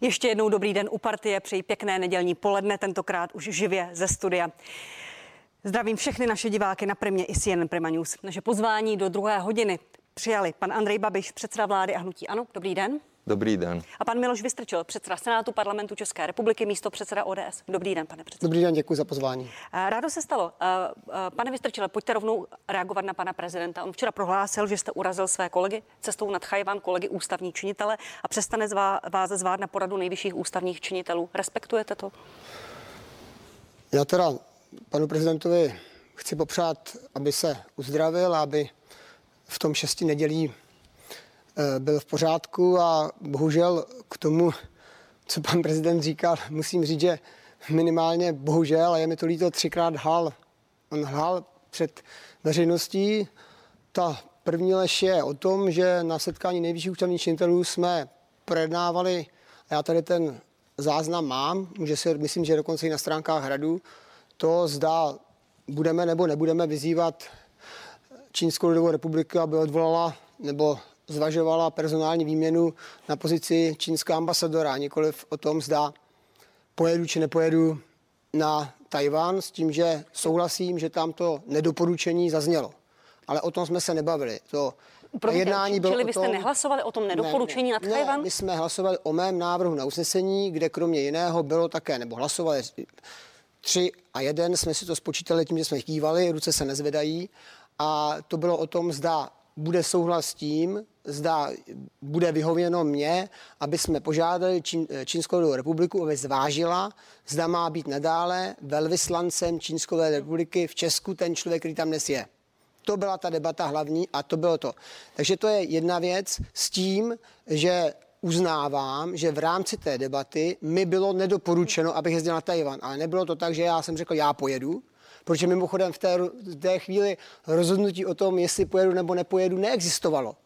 Ještě jednou dobrý den u Partie, přeji pěkné nedělní poledne, tentokrát už živě ze studia. Zdravím všechny naše diváky na Primě i CNN Prima News. Naše pozvání do druhé hodiny přijali pan Andrej Babiš, předseda vlády a hnutí ANO. Dobrý den. Dobrý den. A pan Miloš Vystrčil, předseda Senátu Parlamentu České republiky, místopředseda ODS. Dobrý den, pane předsedo. Dobrý den, děkuji za pozvání. Rádo se stalo. Pane Vystrčile, pojďte rovnou reagovat na pana prezidenta. On včera prohlásil, že jste urazil své kolegy cestou na Tchaj-wan, kolegy ústavní činitele, a přestane vás zvát na poradu nejvyšších ústavních činitelů. Respektujete to? Já teda panu prezidentovi chci popřát, aby se uzdravil, aby v tom 6 nedělí byl v pořádku, a bohužel k tomu, co pan prezident říkal, musím říct, že minimálně bohužel, a je mi to líto, 3krát lhal. On lhal před veřejností. Ta první lež je o tom, že na setkání nejvyšších ústavních činitelů jsme projednávali, a já tady ten záznam mám, myslím, že dokonce i na stránkách Hradu, to, zda budeme nebo nebudeme vyzývat Čínskou lidovou republiku, aby odvolala nebo zvažovala personální výměnu na pozici čínského ambasadora, nikoliv o tom, zda pojedu či nepojedu na Tchaj-wan, s tím, že souhlasím, že tam to nedoporučení zaznělo. Ale o tom jsme se nebavili. To jednání bylo o tom... Čili vy jste nehlasovali o tom nedoporučení na Tchaj-wan? Ne, my jsme hlasovali o mém návrhu na usnesení, kde kromě jiného bylo také, nebo hlasovali 3 a 1, jsme si to spočítali tím, že jsme kývali, ruce se nezvedají, a to bylo o tom, zda bude souhlas s tím, zda bude vyhověno mně, aby jsme požádali Čínskou lidovou republiku, aby zvážila, zda má být nadále velvyslancem Čínské republiky v Česku ten člověk, který tam dnes je. To byla ta debata hlavní a to bylo to. Takže to je jedna věc, s tím, že uznávám, že v rámci té debaty mi bylo nedoporučeno, abych jezdil na Tchaj-wan, ale nebylo to tak, že já jsem řekl, já pojedu. Protože mimochodem v té chvíli rozhodnutí o tom, jestli pojedu nebo nepojedu, neexistovalo.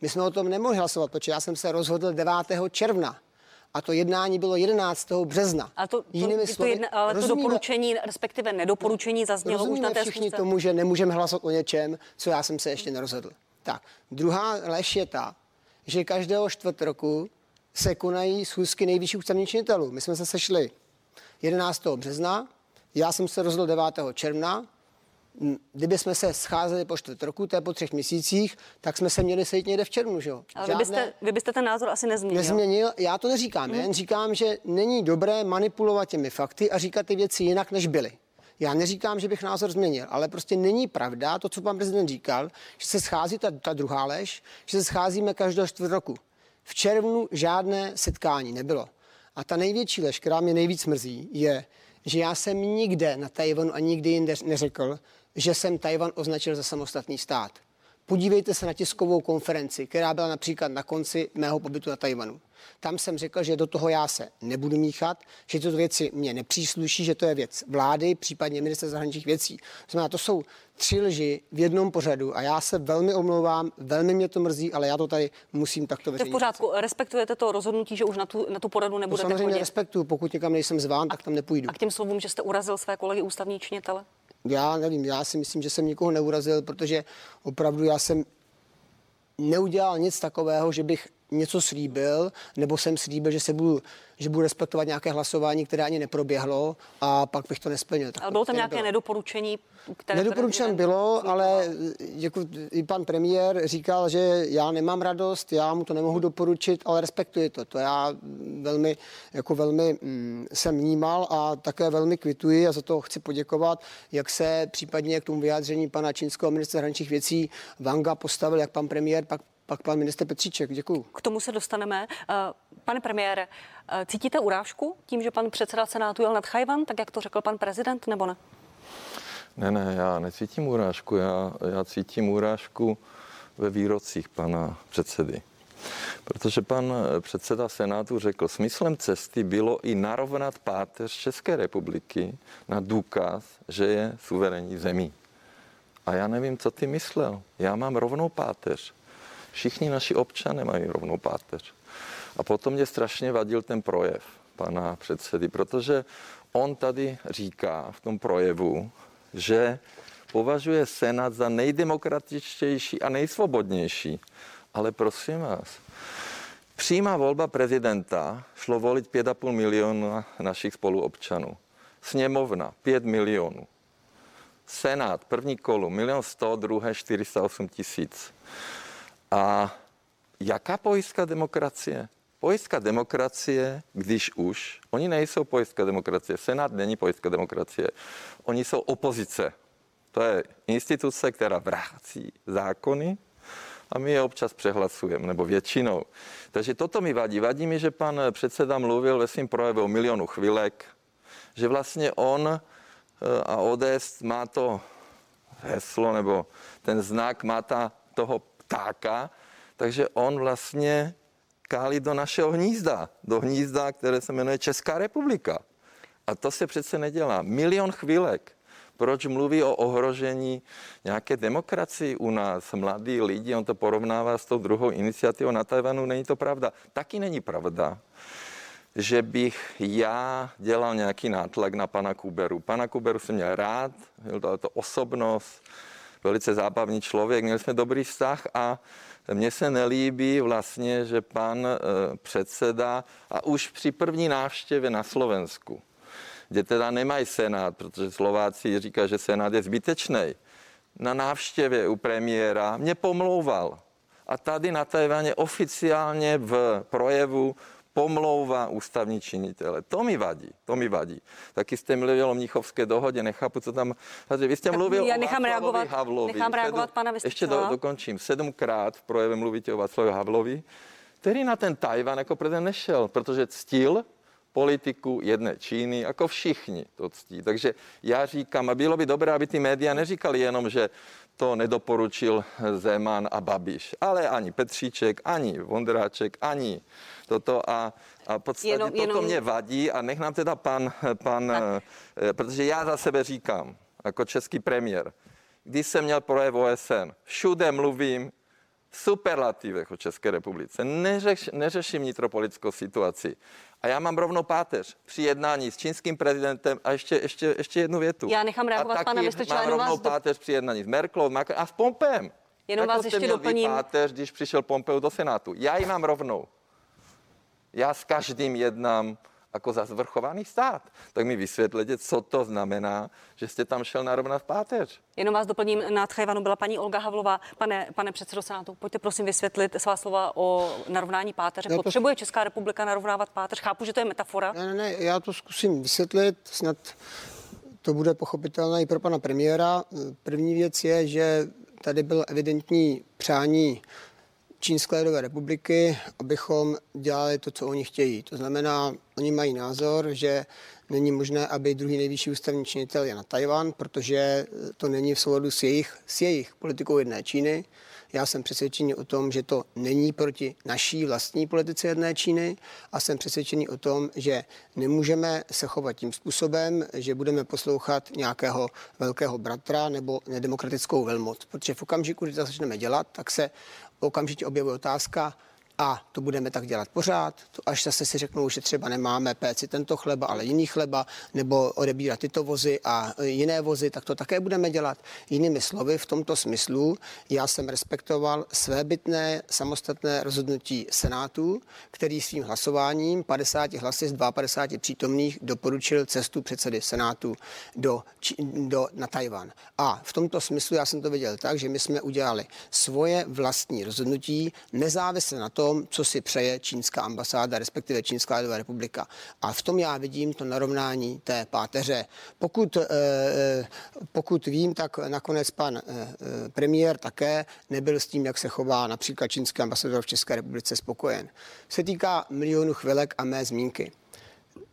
My jsme o tom nemohli hlasovat, protože já jsem se rozhodl 9. června a to jednání bylo 11. března. A to doporučení, respektive nedoporučení zaznělo už na té všichni tomu, že nemůžeme hlasovat o něčem, co já jsem se ještě nerozhodl. Tak, druhá lež je ta, že každého čtvrt roku se konají schůzky nejvyšších ústavních činitelů. My jsme se sešli 11. března, já jsem se rozhodl 9. června, kdyby jsme se scházeli po čtvrt roku, to je po 3 měsících, tak jsme se měli sejít někde v červnu, že jo? Ale vy byste ten názor asi nezměnil. Nezměnil, já to neříkám, jen říkám, že není dobré manipulovat těmi fakty a říkat ty věci jinak, než byly. Já neříkám, že bych názor změnil, ale prostě není pravda to, co pan prezident říkal, že se schází ta druhá lež, že se scházíme každého čtvrt roku. V červnu žádné setkání nebylo. A ta největší lež, která mě nejvíc mrzí, je, že já jsem nikde na Tchaj-wanu a nikdy jinde neřekl, že jsem Tchaj-wan označil za samostatný stát. Podívejte se na tiskovou konferenci, která byla například na konci mého pobytu na Tchaj-wanu. Tam jsem řekl, že do toho já se nebudu míchat, že tyto věci mě nepřísluší, že to je věc vlády, případně ministra zahraničních věcí. Znamená, to jsou 3 lži v jednom pořadu a já se velmi omlouvám, velmi mě to mrzí, ale já to tady musím takto veřejně. To je v pořádku, respektujete to rozhodnutí, že už na tu poradu nebudete chodit? Samozřejmě respektuju, pokud někam nejsem zván, tak tam nepůjdu. A k těm slovům, že jste urazil své kolegy ústavní činitele? Já nevím, já si myslím, že jsem nikoho neurazil, protože opravdu já jsem neudělal nic takového, že bych něco slíbil, nebo jsem slíbil, že budu respektovat nějaké hlasování, které ani neproběhlo, a pak bych to nesplnil. Tak ale bylo tam nějaké nedoporučení? Nedoporučení bylo, ale jako i pan premiér říkal, že já nemám radost, já mu to nemohu doporučit, ale respektuji to. To já velmi jsem vnímal a také velmi kvituji a za to chci poděkovat, jak se případně k tomu vyjádření pana čínského ministra zahraničních věcí Vanga postavil, jak pan premiér, pak pan minister Petříček. Děkuju. K tomu se dostaneme. Pane premiére, cítíte urážku tím, že pan předseda Senátu jel na Tchaj-wan, tak jak to řekl pan prezident, nebo ne? Ne, já necítím urážku. Já cítím urážku ve výrocích pana předsedy. Protože pan předseda Senátu řekl, smyslem cesty bylo i narovnat páteř České republiky na důkaz, že je suverénní zemí. A já nevím, co ty myslel. Já mám rovnou páteř. Všichni naši občané mají rovnou páteř. A potom mě strašně vadil ten projev pana předsedy, protože on tady říká v tom projevu, že považuje Senát za nejdemokratičtější a nejsvobodnější. Ale prosím vás, Přímá volba prezidenta šlo volit 5,5 milionu našich spoluobčanů. Sněmovna 5 milionů. Senát první kolo 1 100 000, druhé 408 000. A jaká pojistka demokracie? Pojistka demokracie, když už, oni nejsou pojistka demokracie, Senát není pojistka demokracie, oni jsou opozice. To je instituce, která vrací zákony a my je občas přehlasujeme, nebo většinou. Takže toto mi vadí. Vadí mi, že pan předseda mluvil ve svém projevu o milionu chvilek, že vlastně on a ODS má to heslo, nebo ten znak má toho ptáka, takže on vlastně kálí do našeho hnízda, které se jmenuje Česká republika. A to se přece nedělá. Milion chvílek. Proč mluví o ohrožení nějaké demokracii u nás? Mladí lidi, on to porovnává s tou druhou iniciativou na Tchaj-wanu, není to pravda. Taky není pravda, že bych já dělal nějaký nátlak na pana Kuberu. Pana Kuberu jsem měl rád, byl to osobnost, velice zábavný člověk, měli jsme dobrý vztah a mně se nelíbí vlastně, že pan předseda a už při první návštěvě na Slovensku, kde teda nemají senát, protože Slováci říkají, že senát je zbytečný, na návštěvě u premiéra mě pomlouval a tady na Tchaj-waně oficiálně v projevu pomlouvá ústavní činitele. To mi vadí, Taky jste mluvil o mnichovské dohodě, nechápu, co tam... Vy jste mluvil o Václavovi Havlovi. Nechám reagovat pana Vystrčila. Ještě dokončím. 7krát v projevě mluvíte o Václavu Havlovi, který na ten Tchaj-wan jako prezident nešel, protože ctil politiku jedné Číny, jako všichni to ctí. Takže já říkám, a bylo by dobré, aby ty média neříkali jenom, že to nedoporučil Zeman a Babiš, ale ani Petříček, ani Vondráček, ani toto a podstatě toto mě vadí a nech nám teda pan protože já za sebe říkám, jako český premiér, když jsem měl projev OSN, všude mluvím v superlativech o České republice, neřeším vnitropolitickou situaci. A já mám rovnou páteř při jednání s čínským prezidentem a ještě jednu větu. Já nechám reagovat pana Vystrčila. Mám rovnou páteř při jednání s Merkelovou a s Pompeem. Jenom tak vás ještě doplním. Páteř, když přišel Pompeo do Senátu. Já ji mám rovnou. Já s každým jednám jako za svrchovaný stát. Tak mi vysvětlete, co to znamená, že jste tam šel narovnat páteř. Jenom vás doplním, na Tchaj-wanu byla paní Olga Havlová. Pane předsedo Senátu, pojďte prosím vysvětlit svá slova o narovnání páteře. Potřebuje Česká republika narovnávat páteř? Chápu, že to je metafora. Ne, já to zkusím vysvětlit, snad to bude pochopitelné i pro pana premiéra. První věc je, že tady byl evidentní přání Čínské lidové republiky, abychom dělali to, co oni chtějí. To znamená, oni mají názor, že není možné, aby druhý nejvyšší ústavní činitel je na Tchaj-wan, protože to není v souladu s jejich politikou jedné Číny. Já jsem přesvědčený o tom, že to není proti naší vlastní politice jedné Číny a jsem přesvědčený o tom, že nemůžeme se chovat tím způsobem, že budeme poslouchat nějakého velkého bratra nebo nedemokratickou velmoc. Protože v okamžiku, kdy to začneme dělat, tak se okamžitě objevuje otázka, a to budeme tak dělat pořád, to až zase si řeknou, že třeba nemáme péci tento chleba, ale jiný chleba, nebo odebírat tyto vozy a jiné vozy, tak to také budeme dělat. Jinými slovy, v tomto smyslu já jsem respektoval svébytné samostatné rozhodnutí Senátu, který svým hlasováním 50 hlasy z 52 přítomných doporučil cestu předsedy Senátu na Tchaj-wan. A v tomto smyslu já jsem to viděl tak, že my jsme udělali svoje vlastní rozhodnutí, nezávisle na to, co si přeje čínská ambasáda, respektive Čínská lidová republika. A v tom já vidím to narovnání té páteře. Pokud vím, tak nakonec pan premiér také nebyl s tím, jak se chová například čínský ambasador v České republice, spokojen. Se týká milionu chvilek a mé zmínky.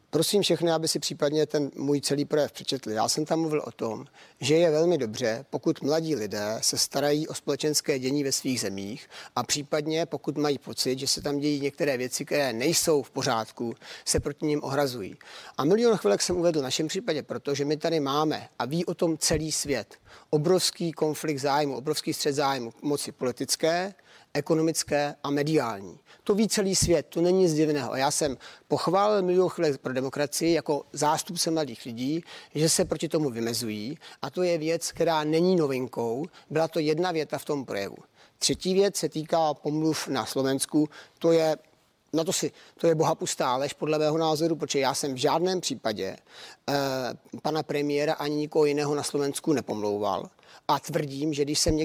Prosím všechny, aby si případně ten můj celý projev přečetli. Já jsem tam mluvil o tom, že je velmi dobře, pokud mladí lidé se starají o společenské dění ve svých zemích a případně pokud mají pocit, že se tam dějí některé věci, které nejsou v pořádku, se proti nim ohrazují. A milion chvilek jsem uvedl v našem případě, protože my tady máme a ví o tom celý svět obrovský konflikt zájmu, obrovský střet zájmu moci politické, ekonomické a mediální. To ví celý svět, to není nic divného. A já jsem pochválil milion chvílek pro demokracii jako zástupce mladých lidí, že se proti tomu vymezují a to je věc, která není novinkou. Byla to jedna věta v tom projevu. Třetí věc se týká pomluv na Slovensku. To je na to si, to je bohapustá lež podle mého názoru, protože já jsem v žádném případě pana premiéra ani nikoho jiného na Slovensku nepomlouval. A tvrdím, že když jsem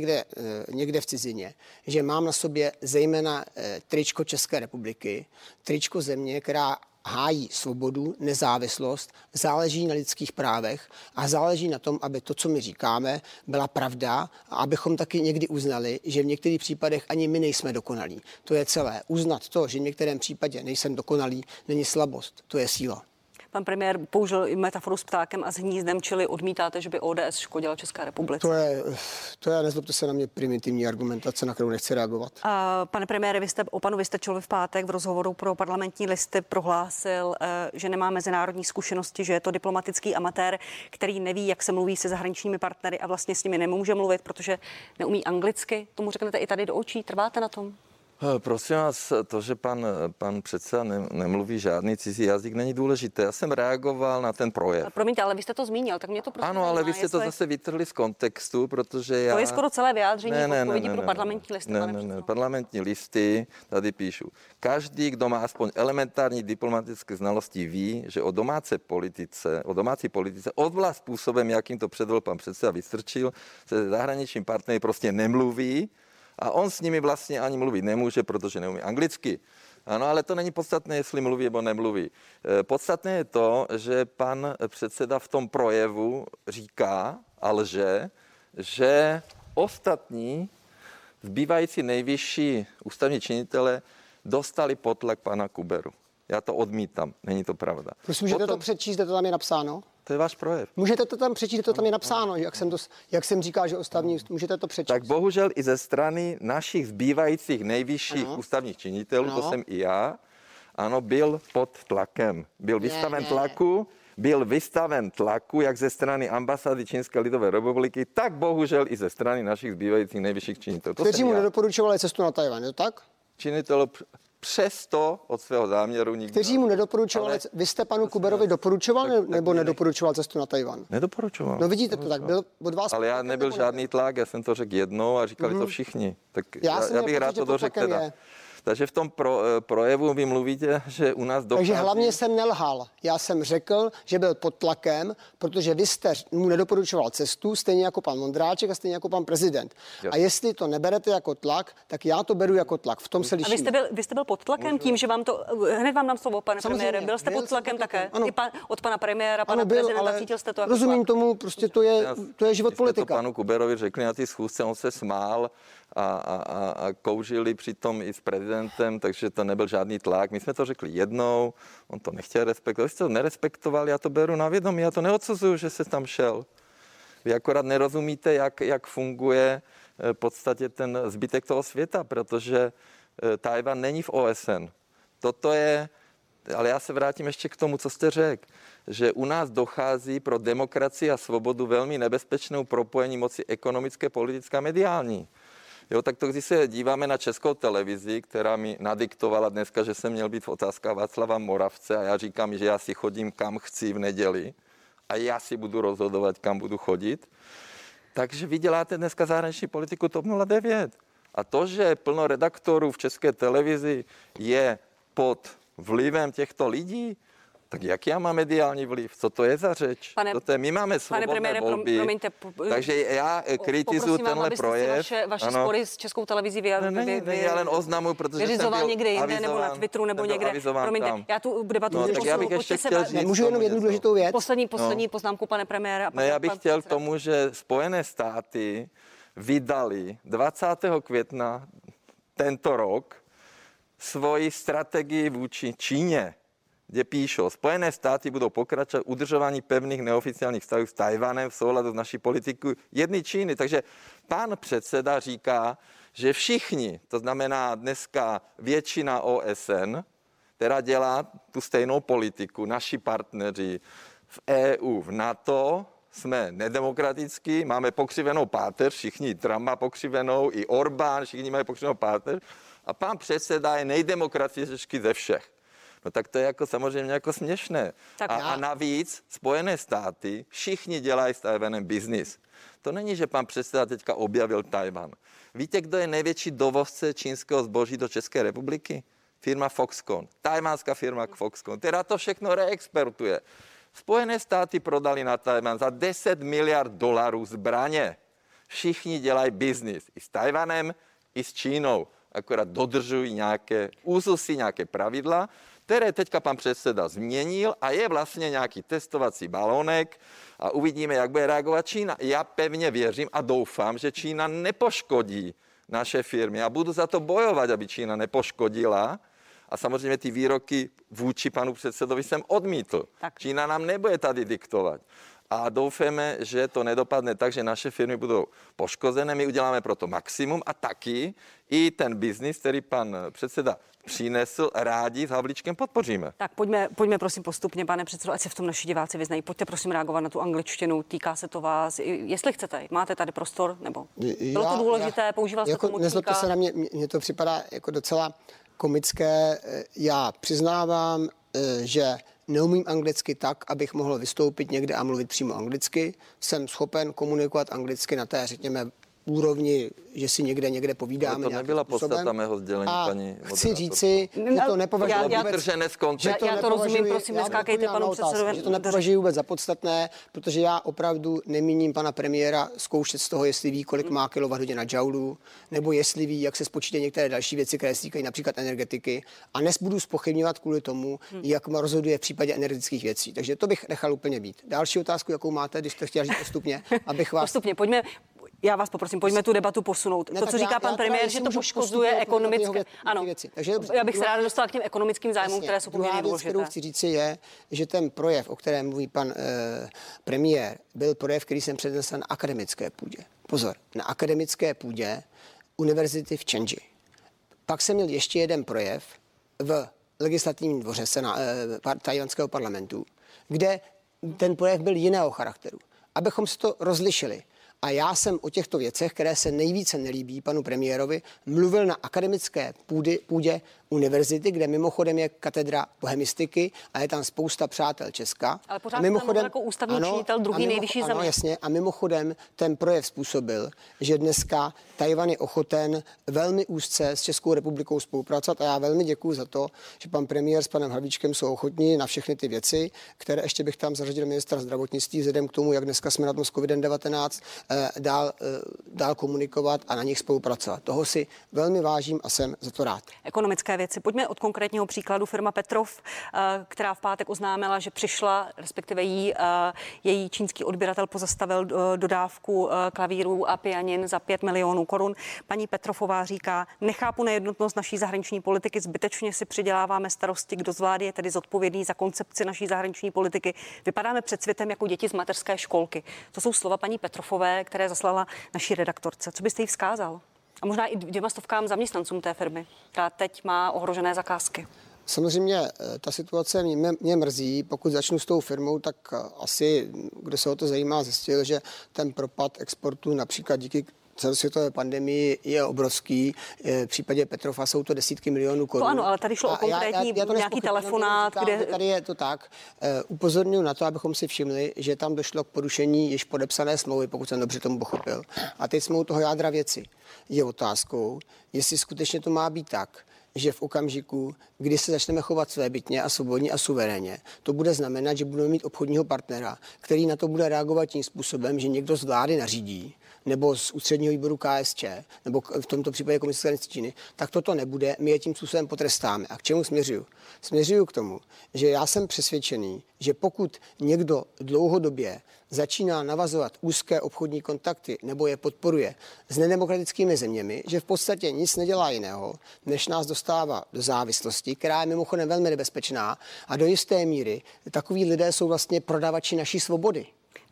někde v cizině, že mám na sobě zejména tričko České republiky, tričko země, která hájí svobodu, nezávislost, záleží na lidských právech a záleží na tom, aby to, co my říkáme, byla pravda a abychom taky někdy uznali, že v některých případech ani my nejsme dokonalí. To je celé. Uznat to, že v některém případě nejsem dokonalý, není slabost, to je síla. Pan premiér použil i metaforu s ptákem a s hnízdem, čili odmítáte, že by ODS škodila České republice. To je, nezlobte se na mě, primitivní argumentace, na kterou nechci reagovat. Pane premiére, vy jste o panu Vystrčilovi v pátek v rozhovoru pro Parlamentní listy prohlásil, že nemá mezinárodní zkušenosti, že je to diplomatický amatér, který neví, jak se mluví se zahraničními partnery a vlastně s nimi nemůže mluvit, protože neumí anglicky. Tomu řeknete i tady do očí, trváte na tom? Prosím vás, to, že pan předseda nemluví žádný cizí jazyk, není důležité. Já jsem reagoval na ten projev. Promiňte, ale vy jste to zmínil, tak mě to prostě ano, ale nemá, vy jste to zase vytrhli z kontextu, protože já... To je skoro celé vyjádření odpovědi pro Parlamentní listy. Ne, Parlamentní listy, tady píšu. Každý, kdo má aspoň elementární diplomatické znalosti, ví, že o domácí politice, odvlast způsobem, jakým to předvedl pan předseda Vystrčil, se zahraničním partnery prostě nemluví. A on s nimi vlastně ani mluvit nemůže, protože neumí anglicky. Ano, ale to není podstatné, jestli mluví nebo nemluví. Podstatné je to, že pan předseda v tom projevu říká a lže, že ostatní zbývající nejvyšší ústavní činitele dostali potlak pana Kuberu. Já to odmítám, není to pravda. Prosím, můžete to přečíst, kde to tam je napsáno? To je váš projev. Můžete to tam přečíst, to tam je napsáno, jak jsem říkal, že ústavní, můžete to přečíst. Tak bohužel i ze strany našich zbývajících nejvyšších ústavních činitelů, to jsem i já, ano, byl pod tlakem. Byl vystaven tlaku, jak ze strany ambasády Čínské lidové republiky, tak bohužel i ze strany našich zbývajících nejvyšších činitelů. Kteří mu nedoporučovali cestu na Tchaj-wan, je to tak? Činitel přesto od svého záměru nikdo. Kteří mu nedoporučovali, vy jste panu Kuberovi doporučoval nebo nedoporučoval cestu na Tchaj-wan? Nedoporučoval. No vidíte to tak, byl od vás. Ale já nebyl žádný tlak, já jsem to řekl jednou a říkali to všichni. Tak já bych rád to dořekl teda. Takže v tom projevu vy mluvíte, že u nás dochází... Takže hlavně jsem nelhal. Já jsem řekl, že byl pod tlakem, protože vy jste mu nedoporučoval cestu, stejně jako pan Vondráček a stejně jako pan prezident. A jestli to neberete jako tlak, tak já to beru jako tlak. V tom se lišíme. A vy jste byl pod tlakem tím, že vám to... Hned vám dám slovo, pane premiére. Byl jste pod tlakem také? Ano. I od pana premiéra, pana prezidenta, cítil jste to jako rozumím tlak. Tomu, prostě to je život politika. To panu Kuberovi řekli na té schůzce, on se smál. A kouřili přitom i s prezidentem, takže to nebyl žádný tlak. My jsme to řekli jednou, on to nechtěl respektovat, jste to nerespektoval, já to beru na vědomí, já to neodsuzuju, že se tam šel. Vy akorát nerozumíte, jak funguje v podstatě ten zbytek toho světa, protože Tchaj-wan není v OSN. Toto je, ale já se vrátím ještě k tomu, co jste řekl, že u nás dochází pro demokracii a svobodu velmi nebezpečnou propojení moci ekonomické, politické a mediální. Jo, tak to, když se díváme na Českou televizi, která mi nadiktovala dneska, že jsem měl být v Otázkách Václava Moravce a já říkám, že já si chodím kam chci v neděli a já si budu rozhodovat, kam budu chodit. Takže vy děláte dneska zahraniční politiku TOP 09. A to, že plno redaktorů v České televizi je pod vlivem těchto lidí, tak jak já mám mediální vliv? Co to je za řeč? My máme svobodné volby. Takže já kritizuju tenhle projev. Vaše spory s Českou televizí já jen oznamuji, protože jsem byl někde jinde, nebo na Twitteru, nebo někde. Promiňte, já tu debatu můžu jenom jednu důležitou věc. Poslední poznámku, pane premiére. Ne, já bych chtěl k tomu, že Spojené státy vydali 20. května tento rok svoji strategii vůči Číně, kde píšou, Spojené státy budou pokračovat udržování pevných neoficiálních vztahů s Tchaj-wanem v souladu s naší politikou jedny Číny. Takže pan předseda říká, že všichni, to znamená dneska většina OSN, která dělá tu stejnou politiku, naši partneři v EU, v NATO, jsme nedemokratický, máme pokřivenou páteř, všichni Trump má pokřivenou, i Orbán, všichni mají pokřivenou páteř a pan předseda je nejdemokratický ze všech. No tak to je jako samozřejmě jako směšné. A navíc Spojené státy všichni dělají s Tchaj-wanem biznis. To není, že pan předseda teďka objavil Tchaj-wan. Víte, kdo je největší dovozce čínského zboží do České republiky? firma Foxconn, tajmanská firma Foxconn, která to všechno reexpertuje. Spojené státy prodali na Tchaj-wan za $10 miliard zbraně. Všichni dělají biznis i s Tchaj-wanem, i s Čínou. Akorát dodržují nějaké úzusy, nějaké pravidla, které teďka pan předseda změnil a je vlastně nějaký testovací balónek a uvidíme, jak bude reagovat Čína. Já pevně věřím a doufám, že Čína nepoškodí naše firmy a budu za to bojovat, aby Čína nepoškodila. A samozřejmě ty výroky vůči panu předsedovi jsem odmítl. Tak. Čína nám nebude tady diktovat. A doufáme, že to nedopadne tak, že naše firmy budou poškozené. My uděláme proto maximum a taky i ten biznis, který pan předseda přinesl, rádi s Havlíčkem podpoříme. Tak pojďme prosím postupně, pane předsedo, ať se v tom naši diváci vyznají. Pojďte prosím reagovat na tu angličtinu, týká se to vás, jestli chcete. Máte tady prostor, nebo bylo to důležité, používal jste tlumočníka? Nezlobte se na mě, mně to připadá jako docela komické. Já přiznávám, že neumím anglicky tak, abych mohl vystoupit někde a mluvit přímo anglicky. Jsem schopen komunikovat anglicky na té, řekněme, úrovni, že si někde povídáme. To nebyla podstata mého sdělení, paní. Chci říci, že to nepovažuji vůbec. Já to rozumím, prosím, neskákejte panu předsedovi. Že to nepovažuji vůbec za podstatné, protože já opravdu nemíním pana premiéra zkoušet z toho, jestli ví, kolik má kWh na joulu, nebo jestli ví, jak se spočítají některé další věci, které se týkají například energetiky. A nebudu zpochybňovat kvůli tomu, jak rozhoduje v případě energetických věcí. Takže to bych nechal úplně být. Další otázku, jakou máte, když to chtěla říct postupně, abych vás. Postupně, pojďme. Já vás poprosím, pojďme tu debatu posunout. Ne, to, co říká pan premiér, že to poškozuje ekonomické. Ano, takže já bych se ráda dostala k těm ekonomickým zájmům, které jsou poměrně důležité. Kterou chci říci je, že ten projev, o kterém mluví pan premiér, byl projev, který jsem přednesl na akademické půdě. Pozor, na akademické půdě univerzity v Čenži. Pak jsem měl ještě jeden projev v legislativním dvoře tchaj-wanského parlamentu, kde ten projev byl jiného charakteru. Abychom si to rozlišili. A já jsem o těchto věcech, které se nejvíce nelíbí panu premiérovi, mluvil na akademické půdě univerzity, kde mimochodem je katedra bohemistiky a je tam spousta přátel Česka. Ale pořád mimochodem, jako ústavní činitel druhý nejvyšší země. Ano, jasně. A mimochodem ten projev způsobil, že dneska Tchaj-wan je ochoten velmi úzce s Českou republikou spolupracovat a já velmi děkuji za to, že pan premiér s panem Havlíčkem jsou ochotní na všechny ty věci, které ještě bych tam zařadil ministra zdravotnictví vzhledem k tomu, jak dneska jsme na tom s COVID-19 dál komunikovat a na nich spolupracovat. Toho si velmi vážím a jsem za to rád. Ekonomické věci. Pojďme od konkrétního příkladu firma Petrov, která v pátek oznámila, že přišla, respektive její čínský odběratel pozastavil dodávku klavírů a pianin za $5 milionů korun. Paní Petrofová říká, nechápu nejednotnost naší zahraniční politiky, zbytečně si přiděláváme starosti, kdo z vlády je tedy zodpovědný za koncepci naší zahraniční politiky. Vypadáme před světem jako děti z mateřské školky. To jsou slova paní Petrofové, které zaslala naší redaktorce. Co byste jí vzkázal? A možná i 200 zaměstnancům té firmy, která teď má ohrožené zakázky. Samozřejmě ta situace mě mrzí. Pokud začnu s tou firmou, tak asi, kdo se o to zajímá, zjistil, že ten propad exportu například díky celosvětové pandemii je obrovský. V případě Petrofa jsou to $desítky milionů korun. To ano, ale tady šlo o konkrétní nějaký telefonát, kde... Tady je to tak. Upozorňuji na to, abychom si všimli, že tam došlo k porušení již podepsané smlouvy, pokud jsem dobře tomu pochopil. A teď jsme u toho jádra věci. Je otázkou, jestli skutečně to má být tak, že v okamžiku, kdy se začneme chovat svébytně a svobodně a suverénně, to bude znamenat, že budeme mít obchodního partnera, který na to bude reagovat tím způsobem, že někdo z vlády nařídí, nebo z ústředního výboru KSČ, nebo v tomto případě Komunistické strany Číny, tak toto nebude, my je tím způsobem potrestáme. A k čemu směřuju? Směřuju k tomu, že já jsem přesvědčený, že pokud někdo dlouhodobě začíná navazovat úzké obchodní kontakty nebo je podporuje s nedemokratickými zeměmi, že v podstatě nic nedělá jiného, než nás dostává do závislosti, která je mimochodem velmi nebezpečná a do jisté míry takoví lidé jsou vlastně prodavači naší svobody.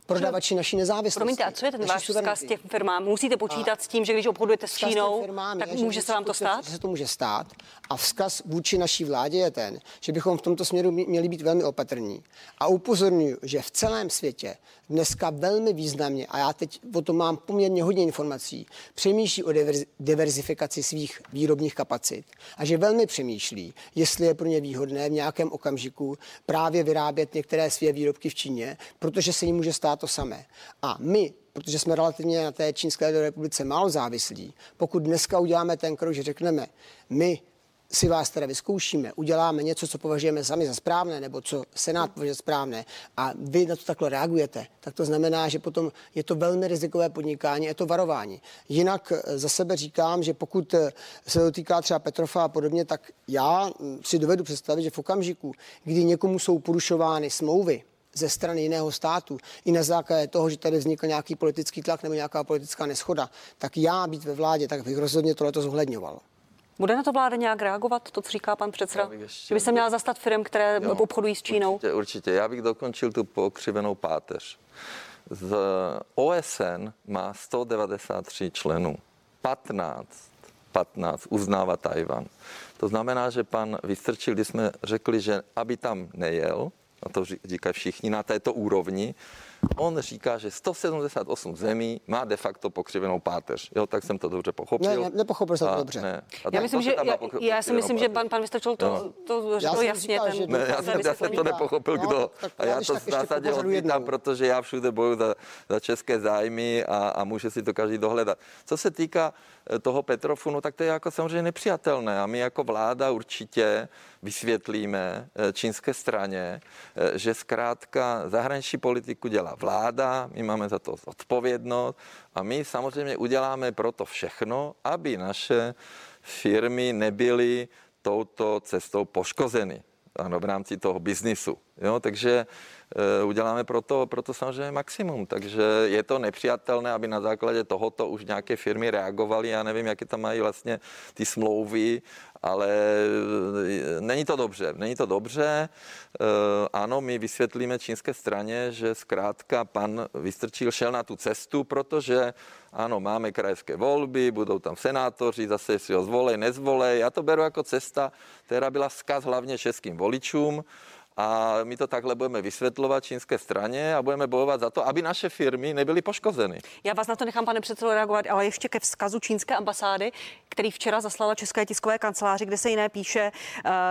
Prodavači naší nezávislosti. Promiňte, a co je ten váš vzkaz těm firmám? Musíte počítat s tím, že když obchodujete s Čínou, tak může se vám to stát? Že se to může stát. A vzkaz vůči naší vládě je ten, že bychom v tomto směru měli být velmi opatrní. A upozorňuji, že v celém světě dneska velmi významně, a já teď o tom mám poměrně hodně informací, přemýšlí o diverzifikaci svých výrobních kapacit a že velmi přemýšlí, jestli je pro ně výhodné v nějakém okamžiku právě vyrábět některé své výrobky v Číně, protože se jim může stát to samé. A my, protože jsme relativně na té Čínské lidové republice málo závislí, pokud dneska uděláme ten krok, že řekneme, my si vás teda vyzkoušíme, uděláme něco, co považujeme sami za správné, nebo co Senát považuje za správné, a vy na to takhle reagujete, tak to znamená, že potom je to velmi rizikové podnikání, je to varování. Jinak za sebe říkám, že pokud se to týká třeba Petrofa a podobně, tak já si dovedu představit, že v okamžiku, kdy někomu jsou porušovány smlouvy ze strany jiného státu i na základě toho, že tady vznikl nějaký politický tlak nebo nějaká politická neshoda, tak já být ve vládě, tak bych rozhodně tohleto zohledňoval. Bude na to vláda nějak reagovat, to, co říká pan předseda? Že by se měla zastat firm, které obchodují s Čínou? Určitě, určitě. Já bych dokončil tu pokřivenou páteř. Z OSN má 193 členů. 15 uznává Tchaj-wan. To znamená, že pan Vystrčil, když jsme řekli, že aby tam nejel, a to říkají všichni na této úrovni, on říká, že 178 zemí má de facto pokřivenou páteř. Jo, tak jsem to dobře pochopil. Ne, nepochopil jsem to dobře. Ne. Já si myslím, že pan Vystrčil to jasně. Já jsem to nepochopil, no, kdo. A já to v zásadě odmítám, protože já všude bojuji za české zájmy a může si to každý dohledat. Co se týká toho Petrofu, no tak to je jako samozřejmě nepřijatelné. A my jako vláda určitě vysvětlíme čínské straně, že zkrátka zahraniční politiku dělá vláda, my máme za to odpovědnost a my samozřejmě uděláme proto všechno, aby naše firmy nebyly touto cestou poškozeny, ano, v rámci toho biznisu. Jo, takže uděláme proto samozřejmě maximum, takže je to nepřijatelné, aby na základě tohoto už nějaké firmy reagovaly, já nevím, jaké tam mají vlastně ty smlouvy, ale není to dobře. Ano, my vysvětlíme čínské straně, že zkrátka pan Vystrčil šel na tu cestu, protože ano, máme krajské volby, budou tam senátoři, zase si ho zvolej, nezvolej, já to beru jako cesta, která byla vzkaz hlavně českým voličům, a my to takhle budeme vysvětlovat čínské straně a budeme bojovat za to, aby naše firmy nebyly poškozeny. Já vás na to nechám, pane předsedo, reagovat, ale ještě ke vzkazu čínské ambasády, který včera zaslala České tiskové kanceláři, kde se jiné píše,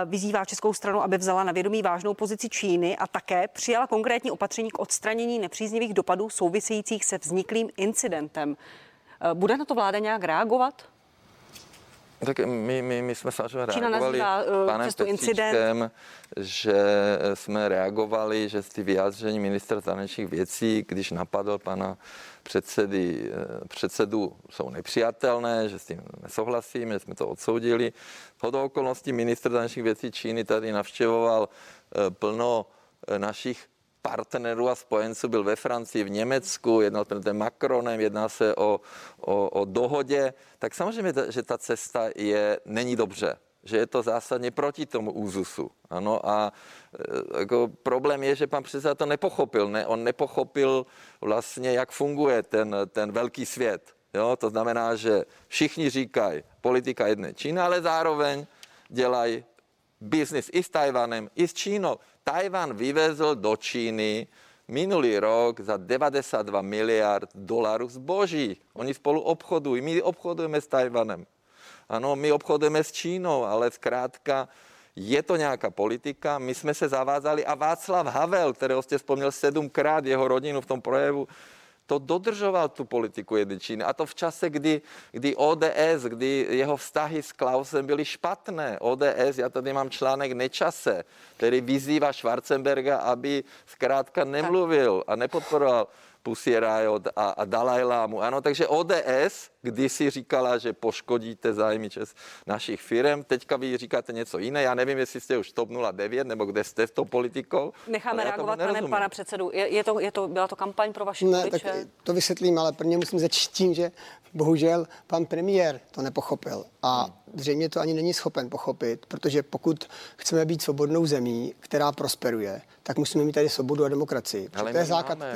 vyzývá českou stranu, aby vzala na vědomí vážnou pozici Číny a také přijala konkrétní opatření k odstranění nepříznivých dopadů souvisejících se vzniklým incidentem. Bude na to vláda nějak reagovat? Tak my jsme samozřejmě reagovali s panem Petříčkem, že jsme reagovali, že ty vyjádření ministra zahraničních věcí, když napadl pana předsedu, jsou nepřijatelné, že s tím nesouhlasíme, že jsme to odsoudili. Shodou okolností ministr zahraničních věcí Číny tady navštěvoval plno našich partnerů a spojenců, byl ve Francii, v Německu, jednal s Macronem, jedná se o dohodě, tak samozřejmě, že ta cesta není dobře, že je to zásadně proti tomu úzusu. Ano, a jako problém je, že pan předseda to nepochopil, ne? On nepochopil vlastně, jak funguje ten velký svět. Jo? To znamená, že všichni říkají, politika jedné Čína, ale zároveň dělají biznis i s Tchaj-wanem, i s Čínou. Tchaj-wan vyvezl do Číny minulý rok za 92 miliard dolarů zboží. Oni spolu obchodují, my obchodujeme s Tchaj-wanem. Ano, my obchodujeme s Čínou, ale zkrátka je to nějaká politika, my jsme se zavázali a Václav Havel, kterého jste vzpomněl 7krát, jeho rodinu v tom projevu, to dodržoval tu politiku jedné Číny. A to v čase, kdy ODS, kdy jeho vztahy s Klausem byly špatné. ODS, já tady mám článek Nečase, který vyzývá Schwarzenberga, aby zkrátka nemluvil a nepodporoval Pussy Riot a Dalajlámu. Ano, takže ODS kdysi říkala, že poškodíte zájmy našich firem. Teďka vy říkáte něco jiné. Já nevím, jestli jste už TOP 09 nebo kde jste v tou politikou. Necháme reagovat, pana předsedu. Byla to kampaň pro vaši voliče? Tak to vysvětlím, ale prvně musím začít tím, že bohužel pan premiér to nepochopil. A zřejmě to ani není schopen pochopit, protože pokud chceme být svobodnou zemí, která prosperuje, tak musíme mít tady svobodu a demokracii. Ale to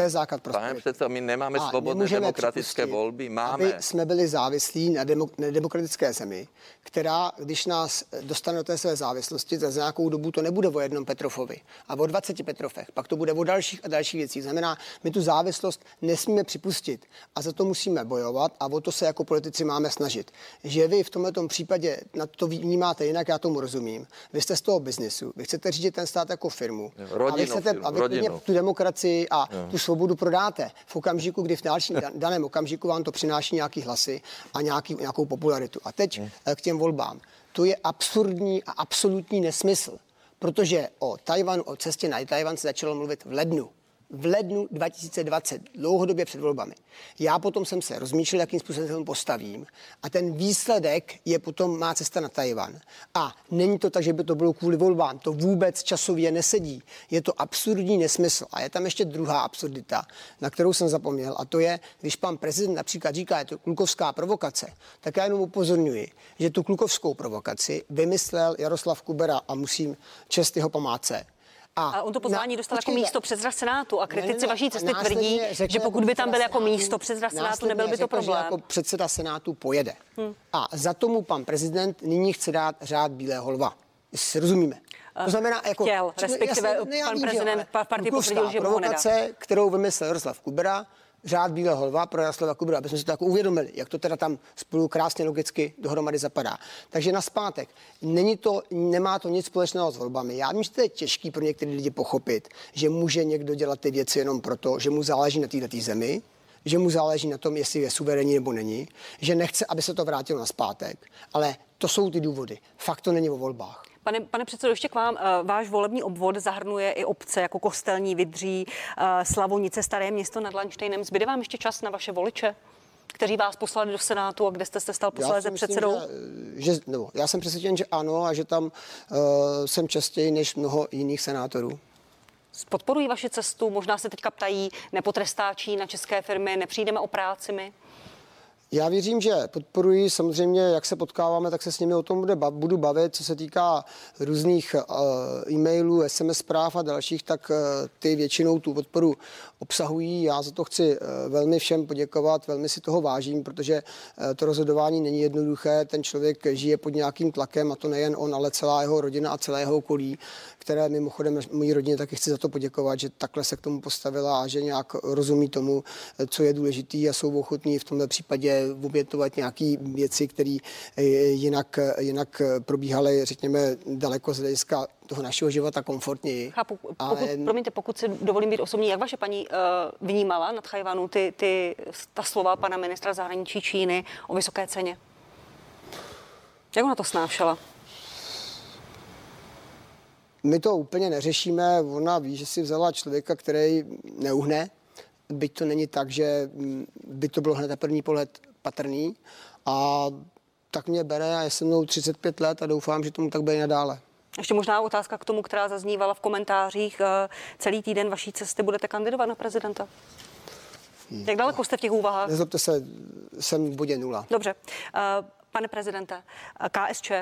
je základ prosperity. Přece, my nemáme svobodné demokratické volby, máme. Aby jsme byli závislí na nedemokratické zemi, která, když nás dostane do té své závislosti, za nějakou dobu to nebude o jednom Petrofovi a o 20 Petrofech, pak to bude o dalších a dalších věcí. Znamená, my tu závislost nesmíme připustit a za to musíme bojovat a o to se jako politici máme snažit. Že vy v tomto případě případě na to vnímáte jinak, já tomu rozumím. Vy jste z toho biznesu, vy chcete řídit ten stát jako firmu. Rodinu, a vy chcete, aby tu demokracii a tu svobodu prodáte v okamžiku, kdy v daném okamžiku vám to přináší nějaký hlasy a nějakou popularitu. A teď k těm volbám. To je absurdní a absolutní nesmysl, protože o cestě na Tchaj-wan se začalo mluvit v lednu 2020, dlouhodobě před volbami. Já potom jsem se rozmýšlel, jakým způsobem postavím a ten výsledek je potom má cesta na Tchaj-wan. A není to tak, že by to bylo kvůli volbám, to vůbec časově nesedí. Je to absurdní nesmysl a je tam ještě druhá absurdita, na kterou jsem zapomněl a to je, když pan prezident například říká, je to klukovská provokace, tak já jenom upozorňuji, že tu klukovskou provokaci vymyslel Jaroslav Kubera a musím čest jeho památce. A on to pozvání dostal jako místo předseda Senátu a kritici vaší cesty tvrdí, že pokud by tam byl jako místo předseda Senátu, nebyl by to problém. Že jako předseda Senátu pojede. A za tomu pan prezident nyní chce dát řád bílého lva. Rozumíme. To znamená, jako respektive pan prezident partii potvrdil, že mu nedá. Kterou vymyslel Jaroslav Kubera, řád bílého lva pro Jaroslava Kubera, abychom si to jako uvědomili, jak to teda tam spolu krásně logicky dohromady zapadá. Takže nazpátek, nemá to nic společného s volbami. Já vím, že to je těžký pro některé lidi pochopit, že může někdo dělat ty věci jenom proto, že mu záleží na této zemi, že mu záleží na tom, jestli je suverénní nebo není, že nechce, aby se to vrátilo nazpátek, ale to jsou ty důvody. Fakt to není o volbách. Pane předsedo, ještě k vám. Váš volební obvod zahrnuje i obce jako Kostelní, Vydří, Slavonice, Staré Město nad Lanštejnem. Zbyde vám ještě čas na vaše voliče, kteří vás poslali do Senátu a kde jste se stal posléze předsedou? Já jsem přesvědčen, že ano a že tam jsem častěji než mnoho jiných senátorů. Podporují vaši cestu? Možná se teďka ptají, nepotrestáčí na české firmy, nepřijdeme o práci my? Já věřím, že podporuji. Samozřejmě, jak se potkáváme, tak se s nimi o tom budu bavit. Co se týká různých e-mailů, SMS zpráv a dalších, tak ty většinou tu podporu obsahují. Já za to chci velmi všem poděkovat, velmi si toho vážím, protože to rozhodování není jednoduché. Ten člověk žije pod nějakým tlakem a to nejen on, ale celá jeho rodina a celé jeho okolí, které mimochodem mojí rodině taky chci za to poděkovat, že takhle se k tomu postavila a že nějak rozumí tomu, co je důležitý a jsou ochotní v tomto případě obětovat nějaké věci, které jinak probíhaly, řekněme, daleko z hlediska toho našeho života komfortněji. Chápu. Pokud se dovolím být osobní, jak vaše paní vnímala na Tchaj-wanu ta slova pana ministra zahraničí Číny o vysoké ceně? Jak ona to snášela? My to úplně neřešíme. Ona ví, že si vzala člověka, který neuhne. Byť to není tak, že by to bylo hned na první pohled patrný. A tak mě bere a je se mnou 35 let a doufám, že tomu tak bude i nadále. Ještě možná otázka k tomu, která zaznívala v komentářích. Celý týden vaší cesty budete kandidovat na prezidenta. Jak daleko jste v těch úvahách? Nezlobte se, jsem v bodě nula. Dobře. Pane prezidente, KSČ...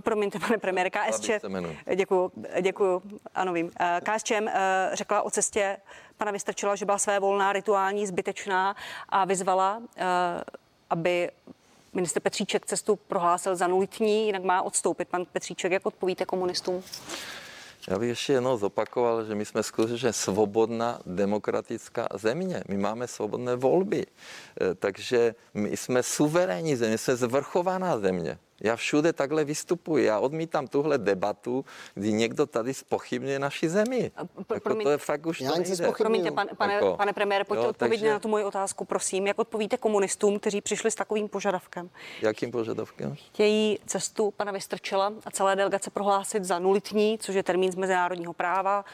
Promiňte, pane premiére, KSČM řekla o cestě pana Vystrčila, že byla svévolná, rituální, zbytečná a vyzvala, aby ministr Petříček cestu prohlásil za nulitní, jinak má odstoupit. Pan Petříček, jak odpovíte komunistům? Já bych ještě jednou zopakoval, že my jsme skutečně svobodná demokratická země. My máme svobodné volby, takže my jsme suverénní země, jsme zvrchovaná země. Já všude takhle vystupuji. Já odmítám tuhle debatu, kdy někdo tady zpochybňuje naši zemi. To je fakt už nejde. Promiňte, pane premiére, pojďte odpovědět na tu moji otázku, prosím. Jak odpovíte komunistům, kteří přišli s takovým požadavkem? Jakým požadavkem? Chtějí cestu pana Vystrčila a celé delegace prohlásit za nulitní, což je termín z mezinárodního práva,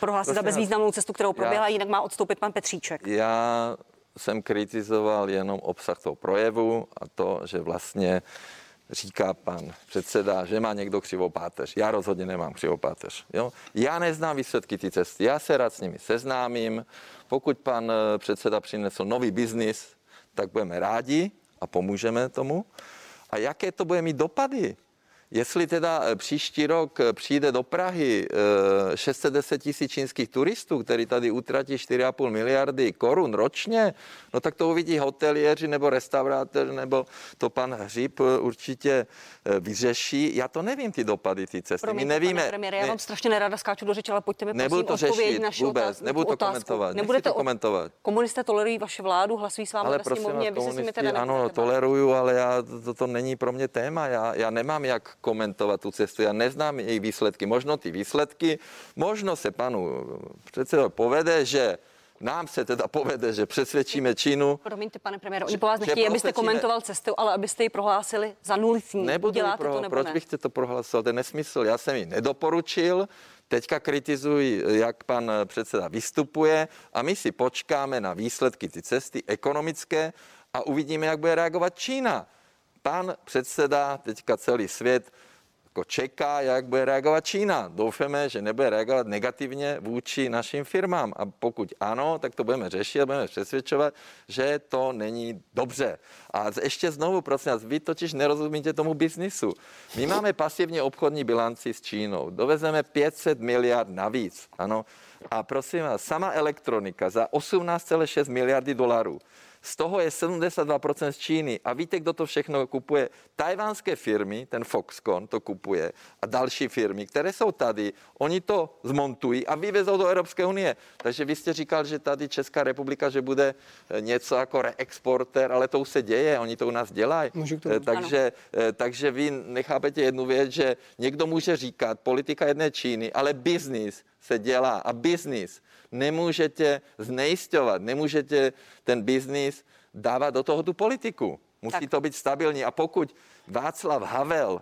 prohlásit za bezvýznamnou cestu, kterou proběhla, jinak má odstoupit pan Petříček. Já jsem kritizoval jenom obsah toho projevu a to, že vlastně říká pan předseda, že má někdo křivou páteř. Já rozhodně nemám křivou páteř. Jo? Já neznám výsledky ty cesty. Já se rád s nimi seznámím. Pokud pan předseda přinesl nový biznis, tak budeme rádi a pomůžeme tomu. A jaké to bude mít dopady? Jestli teda příští rok přijde do Prahy 610 000 čínských turistů, který tady utratí 4,5 miliardy korun ročně, no tak to uvidí hoteliéři nebo restaurátor, nebo to pan Hřib určitě vyřeší. Já to nevím, ty dopady, ty cesty. Promiňte, my nevíme. Pane premiére, já vám strašně nerada skáču do řeči, ale pojďte mi prosím odpovědět naši otázku. Nebudu to komentovat. Nebudete to komentovat. Komunisté tolerují vaši vládu, hlasují s vámi na sněmovně, vy se s nimi teda nemůžete. Ano, toleruju, ale já, to není pro mě téma. Já nemám jak komentovat tu cestu. Já neznám její výsledky. Možno ty výsledky, možno se panu předsedovi povede, že nám se teda povede, že přesvědčíme Čínu. Promiňte, pane premiére, oni po vás nechtějí, abyste komentoval cestu, ale abyste ji prohlásili za nulitní. Proč bych to prohlasoval? To je nesmysl. Já jsem ji nedoporučil. Teďka kritizují, jak pan předseda vystupuje, a my si počkáme na výsledky ty cesty ekonomické a uvidíme, jak bude reagovat Čína. Pan předseda, teďka celý svět jako čeká, jak bude reagovat Čína. Doufáme, že nebude reagovat negativně vůči našim firmám. A pokud ano, tak to budeme řešit a budeme přesvědčovat, že to není dobře. A ještě znovu, prosím vás, vy totiž nerozumíte tomu biznisu. My máme pasivní obchodní bilanci s Čínou. Dovezeme 500 miliard navíc. Ano. A prosím vás, sama elektronika za 18,6 miliardy dolarů. Z toho je 72% z Číny. A víte, kdo to všechno kupuje? Tchaj-wanské firmy, ten Foxconn to kupuje, a další firmy, které jsou tady, oni to zmontují a vyvezou do Evropské unie. Takže vy jste říkal, že tady Česká republika, že bude něco jako reexporter, ale to už se děje, oni to u nás dělají. Takže vy nechápete jednu věc, že někdo může říkat politika jedné Číny, ale biznis se dělá a biznis nemůžete znejisťovat, nemůžete ten biznis dávat do toho tu politiku. Musí to být stabilní. A pokud Václav Havel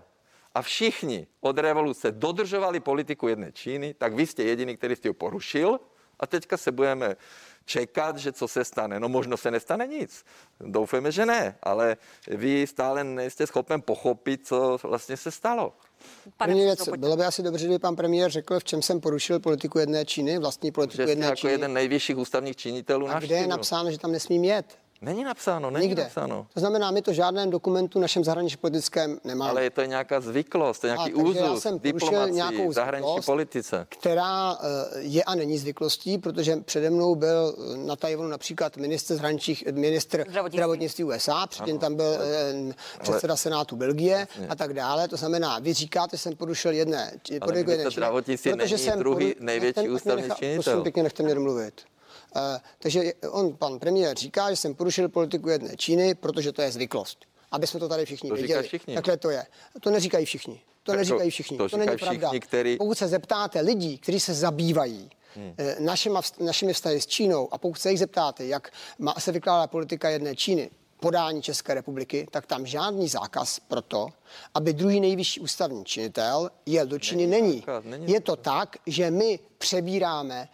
a všichni od revoluce dodržovali politiku jedné Číny, tak vy jste jediný, který jste ji porušil, a teďka se budeme čekat, že co se stane. No možno se nestane nic. Doufáme, že ne, ale vy stále nejste schopen pochopit, co vlastně se stalo. Věc, bylo by asi dobře, kdyby pan premiér řekl, v čem jsem porušil politiku jedné Číny, vlastní politiku jedné Číny. Že jako jeden nejvyšších ústavních činitelů na Čínu. A kde je napsáno, že tam nesmím jet? Není napsáno, není nikde napsáno. To znamená, my to žádném dokumentu našem zahraničním politickém nemáme. Ale je to nějaká zvyklost, to je nějaký úzus diplomacii, zahraniční politice, která je a není zvyklostí, protože přede mnou byl na Tchaj-wanu například ministr zdravotnictví USA, předtím tam byl předseda Senátu Belgie a tak dále. To znamená, vy říkáte, že jsem porušil jedné politiku jedné Číny, protože jsem druhý největší ústavní činitel. Pěkně, nechte mě domluvit. Takže pan premiér říká, že jsem porušil politiku jedné Číny, protože to je zvyklost. Aby jsme to tady všichni věděli. Takhle to je. To neříkají všichni. To neříkají všichni. To není pravda. Pokud se zeptáte lidí, kteří se zabývají našimi vztahy s Čínou, a pokud se jich zeptáte, jak se vykládá politika jedné Číny, podání České republiky, tak tam žádný zákaz pro to, aby druhý nejvyšší ústavní činitel jel do Číny, není. Je to tak, že my přebíráme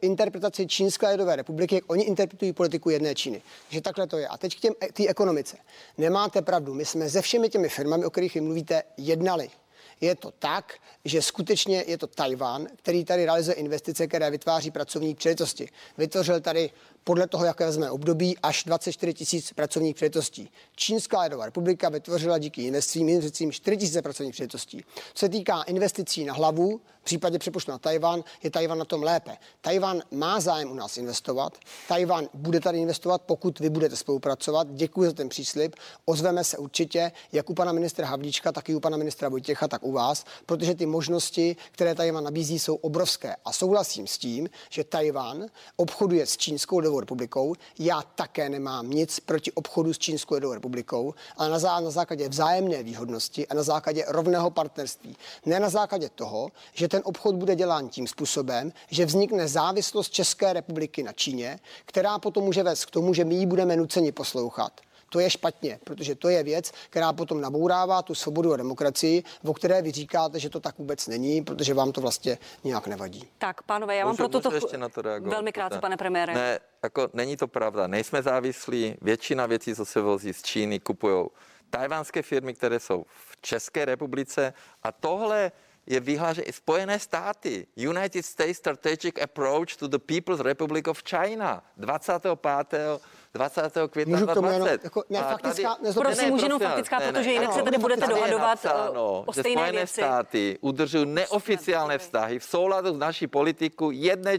interpretaci Čínské lidové republiky, jak oni interpretují politiku jedné Číny. Takže takhle to je. A teď k té ekonomice. Nemáte pravdu. My jsme se všemi těmi firmami, o kterých mluvíte, jednali. Je to tak, že skutečně je to Tchaj-wan, který tady realizuje investice, které vytváří pracovní příležitosti. Vytvořil tady podle toho, jaké vezme období, až 24 000 pracovních příležitostí. Čínská lidová republika vytvořila díky investicím 4 000 pracovních příležitostí. Co se týká investicí na hlavu, v případě přepočtu na Tchaj-wan, je Tchaj-wan na tom lépe. Tchaj-wan má zájem u nás investovat. Tchaj-wan bude tady investovat, pokud vy budete spolupracovat. Děkuji za ten příslib. Ozveme se určitě, jak u pana ministra Havlíčka, tak i u pana ministra Vojtěcha, tak u vás, protože ty možnosti, které Tchaj-wan nabízí, jsou obrovské. A souhlasím s tím, že Tchaj-wan obchoduje s Čínskou republikou. Já také nemám nic proti obchodu s Čínskou lidovou republikou, ale na základě vzájemné výhodnosti a na základě rovného partnerství. Ne na základě toho, že ten obchod bude dělán tím způsobem, že vznikne závislost České republiky na Číně, která potom může vést k tomu, že my ji budeme nuceni poslouchat. To je špatně, protože to je věc, která potom nabourává tu svobodu a demokracii, o které vy říkáte, že to tak vůbec není, protože vám to vlastně nějak nevadí. Tak, pánové, já vám proto ještě na to reagovat. Velmi krátce, pane premiére. Ne, jako není to pravda. Nejsme závislí. Většina věcí, co se vozí z Číny, kupují tchaj-wanské firmy, které jsou v České republice, a tohle je vyhlášené i Spojené státy. United States Strategic Approach to the People's Republic of China 25. 20. května 2020. Jako, prosím, už jenom faktická, protože jinak se tady budete dohadovat o stejné věci. Státy udržují neoficiální vztahy v souladu s naší politikou jedné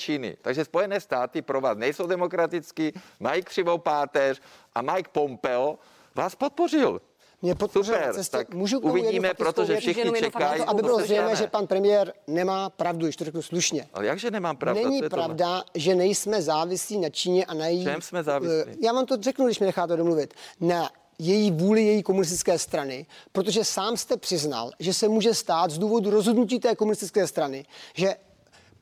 Číny. Takže Spojené státy pro vás nejsou demokratický, mají křivou páteř a Mike Pompeo vás podpořil. Super, tak uvidíme, protože všichni čekají. Aby bylo zřejmé, že pan premiér nemá pravdu, když to řeknu slušně. Ale jakže nemám pravdu? Není pravda, že nejsme závislí na Číně a na její... Čem jsme závislí? Já vám to řeknu, když mi necháte domluvit. Na její vůli, její komunistické strany, protože sám jste přiznal, že se může stát z důvodu rozhodnutí té komunistické strany, že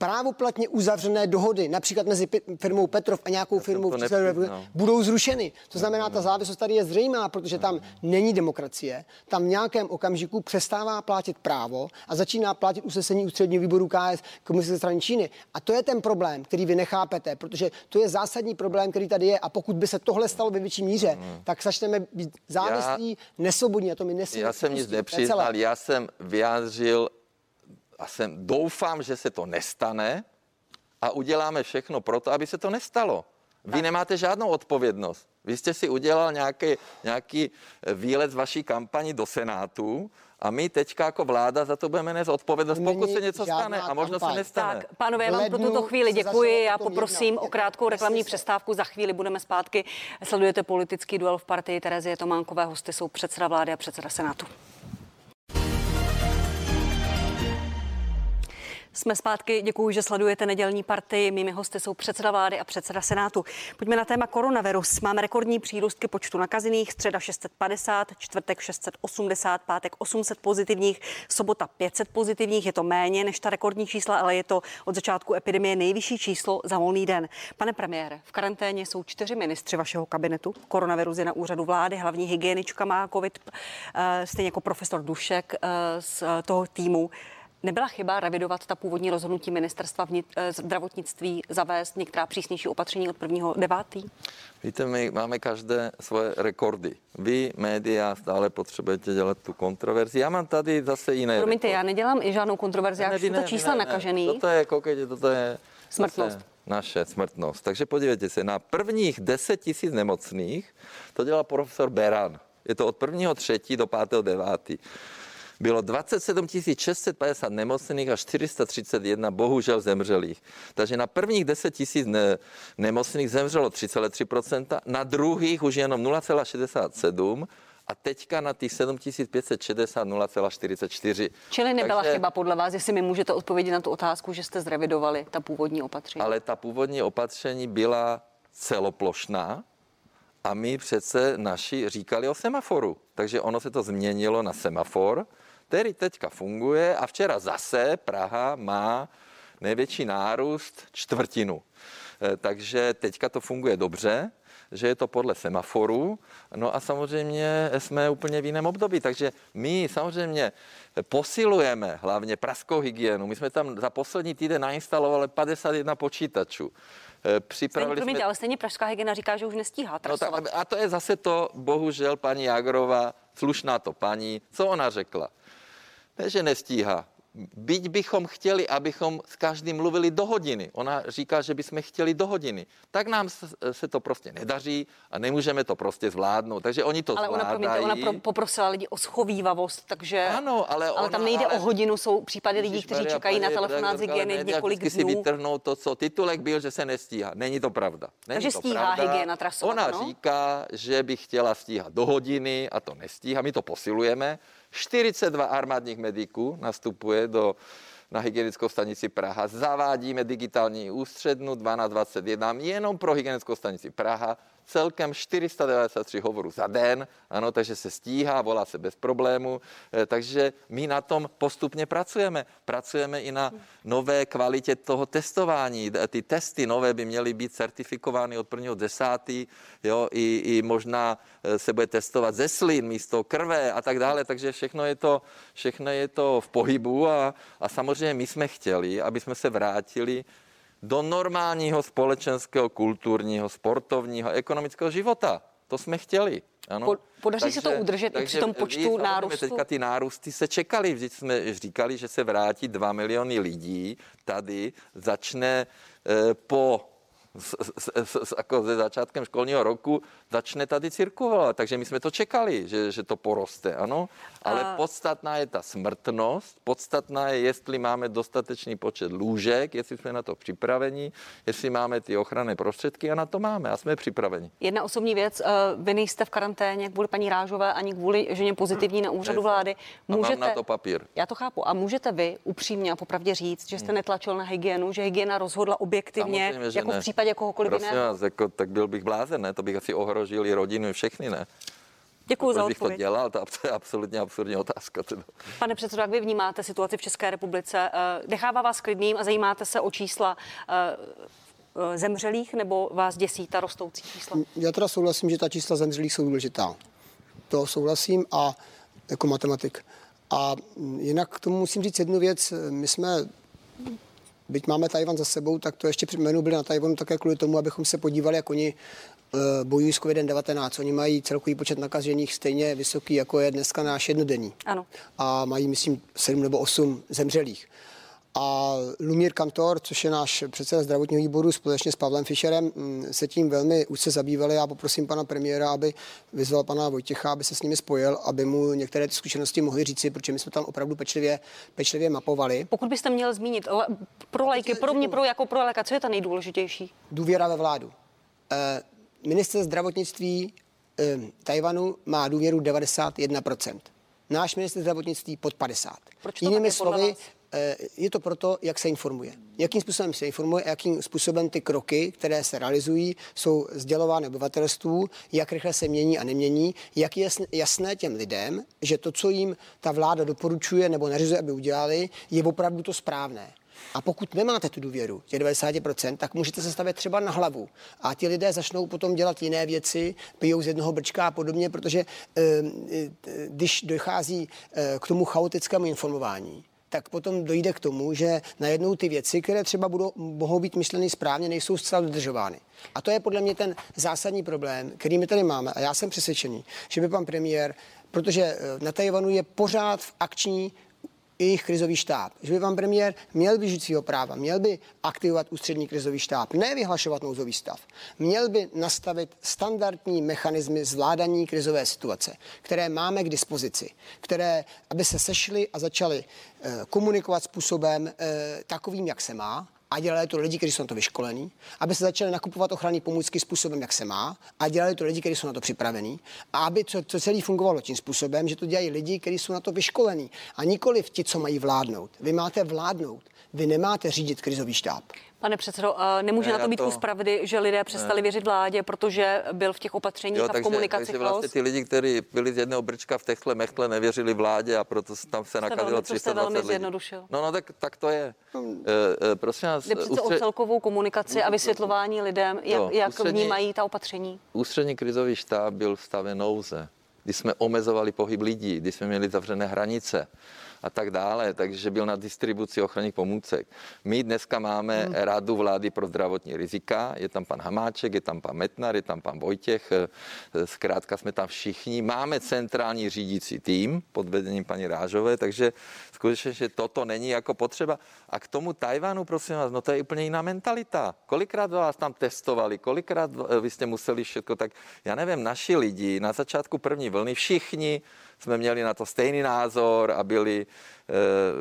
právoplatně uzavřené dohody, například mezi firmou Petrov a nějakou firmou v České republice, budou zrušeny. To znamená, ta závislost tady je zřejmá, protože tam není demokracie, tam v nějakém okamžiku přestává platit právo a začíná platit usnesení ústředního výboru KS Komunistické strany Číny. A to je ten problém, který vy nechápete, protože to je zásadní problém, který tady je. A pokud by se tohle stalo ve větší míře, tak začneme být závislí, nesvobodní. A to mi nesmí. Já jsem nic nepřiznal, já jsem vyjádřil. A doufám, že se to nestane a uděláme všechno pro to, aby se to nestalo. Vy nemáte žádnou odpovědnost. Vy jste si udělal nějaký výlet z vaší kampaní do Senátu a my teďka jako vláda za to budeme nést odpovědnost, pokud se něco stane a možno se nestane. Tak, pánové, já vám pro tuto chvíli děkuji a poprosím o krátkou reklamní přestávku. Za chvíli budeme zpátky. Sledujete politický duel v partii Terezie Tománkové. Hosty jsou předseda vlády a předseda Senátu. Jsme zpátky, děkuji, že sledujete nedělní partii. Mými hosty jsou předseda vlády a předseda Senátu. Pojďme na téma koronavirus. Máme rekordní přírůstky počtu nakažených, středa 650, čtvrtek 680, pátek 800 pozitivních, sobota 500 pozitivních. Je to méně než ta rekordní čísla, ale je to od začátku epidemie nejvyšší číslo za volný den. Pane premiére, v karanténě jsou 4 ministři vašeho kabinetu. Koronavirus je na úřadu vlády, hlavní hygienička má covid, stejně jako profesor Dušek z toho týmu. Nebyla chyba revidovat ta původní rozhodnutí ministerstva zdravotnictví zavést některá přísnější opatření od 1.9? Víte, my máme každé svoje rekordy. Vy, média, stále potřebujete dělat tu kontroverzi. Já mám tady zase jiné. Promiňte, já nedělám i žádnou kontroverzi, já všechno čísla nakažený. Toto je, koukejte, toto je smrtnost. Naše smrtnost. Takže podívejte se, na prvních 10 000 nemocných to dělal profesor Beran. Je to od 1.3. do 5.9. Bylo 27 650 nemocných a 431 bohužel zemřelých. Takže na prvních 10 000 nemocných zemřelo 3,3%, na druhých už jenom 0,67% a teďka na těch 7 560 0,44%. Čili nebyla chyba podle vás, jestli mi můžete odpovědět na tu otázku, že jste zrevidovali ta původní opatření. Ale ta původní opatření byla celoplošná. A my přece naši říkali o semaforu, takže ono se to změnilo na semafor, který teďka funguje a včera zase Praha má největší nárůst 1/4. Takže teďka to funguje dobře, že je to podle semaforu, no a samozřejmě jsme úplně v jiném období, takže my samozřejmě posilujeme hlavně pražskou hygienu, my jsme tam za poslední týden nainstalovali 51 počítačů. Ale stejně pražská hygiena říká, že už nestíhá trasovat. No, a to je zase to, bohužel, paní Jágrová, slušná to paní, co ona řekla? Ne, že nestíhá. Byť bychom chtěli, abychom s každým mluvili do hodiny. Ona říká, že bychom chtěli do hodiny. Tak nám se to prostě nedaří a nemůžeme to prostě zvládnout. Takže oni to zvládají. Ale ona poprosila lidi o schovívavost, takže... Ano, ale tam nejde o hodinu, jsou případy lidí, kteří čekají na telefonát z hygieny několik dnů. Si vytrhnou to, co titulek byl, že se nestíhá. Není to pravda. Takže stíhá hygiena trasovat. Ona říká, že by chtěla stíhat do hodiny a to nestíhá. My to posilujeme. 42 armádních mediků nastupuje na hygienickou stanici Praha. Zavádíme digitální ústřednu 1221 jenom pro hygienickou stanici Praha. Celkem 493 hovorů za den. Ano, takže se stíhá, volá se bez problému. Takže my na tom postupně pracujeme. Pracujeme i na nové kvalitě toho testování. Ty testy nové by měly být certifikovány od 1.10. Jo, i možná se bude testovat ze slin místo krve a tak dále. Takže všechno je to v pohybu a samozřejmě my jsme chtěli, aby jsme se vrátili do normálního společenského, kulturního, sportovního, ekonomického života. To jsme chtěli. Ano. Podaří se to udržet i při tom počtu nárůstu? Teďka ty nárůsty se čekaly. Vždyť jsme říkali, že se vrátí 2 miliony lidí. Tady začne po jako se začátkem školního roku začne tady cirkulovat. Takže my jsme to čekali, že to poroste, ano. Ale podstatná je ta smrtnost, podstatná je, jestli máme dostatečný počet lůžek, jestli jsme na to připraveni, jestli máme ty ochranné prostředky a na to máme a jsme připraveni. Jedna osobní věc, vy nejste v karanténě kvůli paní Rážové ani kvůli ženě pozitivní na úřadu vlády. Můžete, mám na to papír. Já to chápu. A můžete vy upřímně a popravdě říct, že jste netlačil na hygienu, že hygiena rozhodla objektivně, jako v případě kohokoliv jiného? Jako, tak byl bych blázen, ne? To bych asi ohrožil i rodinu i všechny, ne? Děkuji za odpověď. Když to dělal, to je absolutně absurdní otázka. Teda. Pane předsedo, jak vy vnímáte situaci v České republice? Dechává vás klidným a zajímáte se o čísla zemřelých, nebo vás děsí ta rostoucí čísla? Já teda souhlasím, že ta čísla zemřelých jsou důležitá. To souhlasím a jako matematik. A jinak k tomu musím říct jednu věc. My jsme, byť máme Tchaj-wan za sebou, tak to ještě připomenu, byli na Tchaj-wanu také kvůli tomu, abychom se podívali, jak oni bojují s COVID-19. Oni mají celkový počet nakažených stejně vysoký, jako je dneska náš jednodenní. Ano. A mají, myslím, 7 nebo 8 zemřelých. A Lumír Kantor, což je náš předseda zdravotního výboru společně s Pavlem Fischerem, se tím velmi úzce zabývali. Já poprosím pana premiéra, aby vyzval pana Vojtěcha, aby se s nimi spojil, aby mu některé ty zkušenosti mohli říci, protože my jsme tam opravdu pečlivě mapovali. Pokud byste měl zmínit, pro laiky, pro mě, pro léka, co je ta nejdůležitější? Důvěra ve vládu. Minister zdravotnictví Tchaj-wanu má důvěru 91%. Náš minister zdravotnictví pod 50%. Proč to jinými slovy, je to proto, jak se informuje. Jakým způsobem se informuje a jakým způsobem ty kroky, které se realizují, jsou sdělovány obyvatelstvu, jak rychle se mění a nemění, jak je jasné těm lidem, že to, co jim ta vláda doporučuje nebo nařizuje, aby udělali, je opravdu to správné. A pokud nemáte tu důvěru, těch 90%, tak můžete se stavět třeba na hlavu. A ti lidé začnou potom dělat jiné věci, pijou z jednoho brčka a podobně, protože když dochází k tomu chaotickému informování, tak potom dojde k tomu, že najednou ty věci, které třeba mohou být myšleny správně, nejsou zcela dodržovány. A to je podle mě ten zásadní problém, který my tady máme. A já jsem přesvědčený, že by pan premiér, protože na Tchaj-wanu je pořád v akční jejich krizový štáb, že by pan premiér měl využít svého práva, měl by aktivovat ústřední krizový štáb, ne vyhlašovat nouzový stav, měl by nastavit standardní mechanismy zvládání krizové situace, které máme k dispozici, které, aby se sešly a začaly komunikovat způsobem takovým, jak se má, a dělali to lidi, kteří jsou na to vyškolení, aby se začali nakupovat ochranné pomůcky způsobem, jak se má, a dělali to lidi, kteří jsou na to připravení, a aby to celé fungovalo tím způsobem, že to dělají lidi, kteří jsou na to vyškolení, a nikoli ti, co mají vládnout. Vy máte vládnout, vy nemáte řídit krizový štáb. Pane předsedo, nemůže na to být kus pravdy, že lidé přestali věřit vládě, protože byl v těch opatřeních a v komunikaci chaos. Vlastně ty lidi, kteří byli z jednoho brčka v techtle mechtle, nevěřili vládě a proto tam se nakazilo 320 lidí. Zjednodušil. No, tak to je. Prosím vás, jde přece o celkovou komunikaci a vysvětlování lidem, jak vnímají ta opatření. Ústřední krizový štáb byl v stavě nouze, kdy jsme omezovali pohyb lidí, kdy jsme měli zavřené hranice a tak dále, takže byl na distribuci ochranných pomůcek. My dneska máme Radu vlády pro zdravotní rizika, je tam pan Hamáček, je tam pan Metnar, je tam pan Vojtěch, zkrátka jsme tam všichni, máme centrální řídící tým pod vedením paní Rážové, takže skutečně, že toto není jako potřeba. A k tomu Tchaj-wanu, prosím vás, no to je úplně jiná mentalita. Kolikrát vás tam testovali, kolikrát vy jste museli všechno, tak já nevím, naši lidi na začátku první vlny všichni jsme měli na to stejný názor a byli,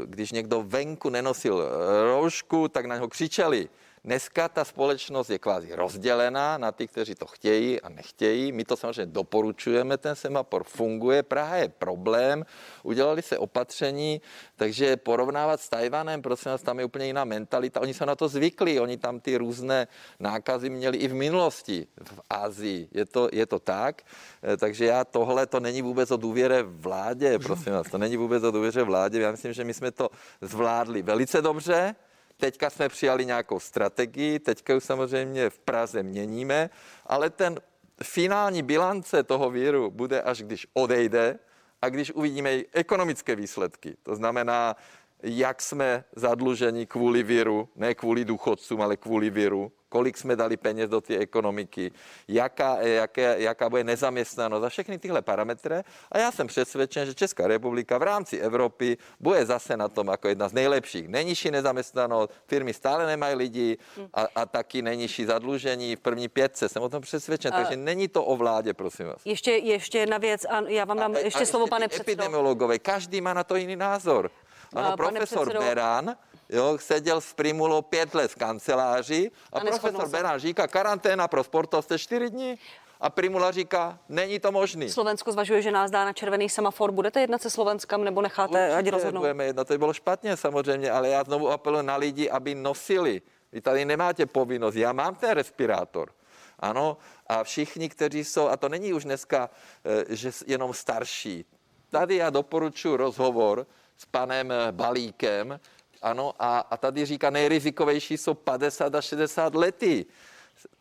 když někdo venku nenosil roušku, tak na něho křičeli. Dneska ta společnost je kvázi rozdělená na ty, kteří to chtějí a nechtějí. My to samozřejmě doporučujeme, ten semafor funguje, Praha je problém, udělali se opatření, takže porovnávat s Tchaj-wanem, prosím vás, tam je úplně jiná mentalita. Oni jsou na to zvykli, oni tam ty různé nákazy měli i v minulosti v Asii. Je to tak, takže já tohle, to není vůbec o důvěře vládě, prosím vás, to není vůbec o důvěře vládě. Já myslím, že my jsme to zvládli velice dobře. Teďka jsme přijali nějakou strategii, teďka už samozřejmě v Praze měníme, ale ten finální bilance toho viru bude, až když odejde a když uvidíme i ekonomické výsledky. To znamená, jak jsme zadluženi kvůli viru, ne kvůli důchodcům, ale kvůli viru, kolik jsme dali peněz do té ekonomiky, jaká bude nezaměstnanost a všechny tyhle parametry. A já jsem přesvědčen, že Česká republika v rámci Evropy bude zase na tom jako jedna z nejlepších. Nejnižší nezaměstnanost, firmy stále nemají lidi a taky nejnižší zadlužení v první pětce. Jsem o tom přesvědčen, takže není to o vládě, prosím vás. Ještě jedna věc a já vám dám ještě slovo, pane předsedo. Epidemiologové, každý má na to jiný názor. Ano, profesor Beran, jo, seděl s Primulou 5 let v kanceláři a profesor Beran říká, karanténa pro sportovce 4 dny a Primula říká, není to možný. Slovensko zvažuje, že nás dá na červený semafor. Budete jednat se Slovenskem nebo necháte ať rozhodnou? Budeme jednat, to by bylo špatně samozřejmě, ale já znovu apeluji na lidi, aby nosili. Vy tady nemáte povinnost, já mám ten respirátor. Ano, a všichni, kteří jsou, a to není už dneska, že jenom starší. Tady já doporučuji rozhovor s panem Balíkem, ano, a tady říká, nejrizikovější jsou 50 a 60 lety.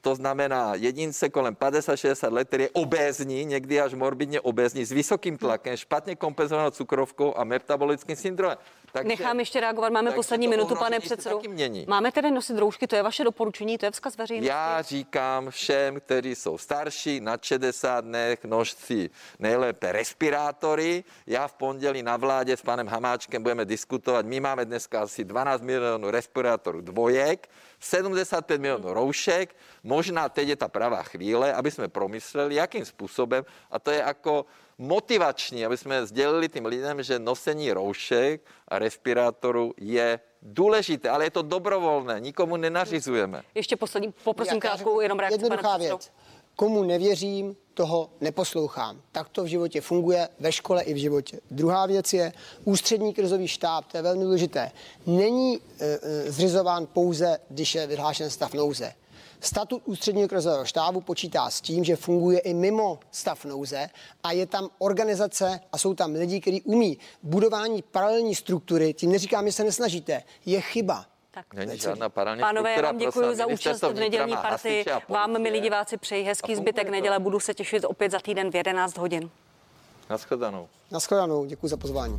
To znamená jedince kolem 50-60 let, který je obézní, někdy až morbidně obézní, s vysokým tlakem, špatně kompenzovanou cukrovkou a metabolickým syndromem. Takže, nechám ještě reagovat, máme poslední minutu, pane předsedo. Máme tedy nosit roušky, to je vaše doporučení, to je vzkaz veřejnosti. Já říkám všem, kteří jsou starší, nad 60 dnech, nožci nejlépe respirátory. Já v pondělí na vládě s panem Hamáčkem budeme diskutovat. My máme dneska asi 12 milionů respirátorů dvojek, 75 milionů roušek. Možná teď je ta pravá chvíle, aby jsme promysleli, jakým způsobem, a to je jako motivační, aby jsme sdělili tým lidem, že nosení roušek a respirátorů je důležité, ale je to dobrovolné, nikomu nenařizujeme. Ještě poslední, poprosím krátkou jenom reakci. Jednoduchá věc. Komu nevěřím, toho neposlouchám. Tak to v životě funguje, ve škole i v životě. Druhá věc je ústřední krizový štáb, to je velmi důležité. Není zřizován pouze, když je vyhlášen stav nouze. Statut ústředního krizového štábu počítá s tím, že funguje i mimo stav nouze a je tam organizace a jsou tam lidi, kteří umí budování paralelní struktury. Tím neříkám, že se nesnažíte. Je chyba. Není žádná paralelní struktura. Pánové, já vám děkuji za účast v nedělní partii. Vám, milí diváci, přeji hezký zbytek neděle. Budu se těšit opět za týden v 11 hodin. Naschledanou. Naschledanou, děkuji za pozvání.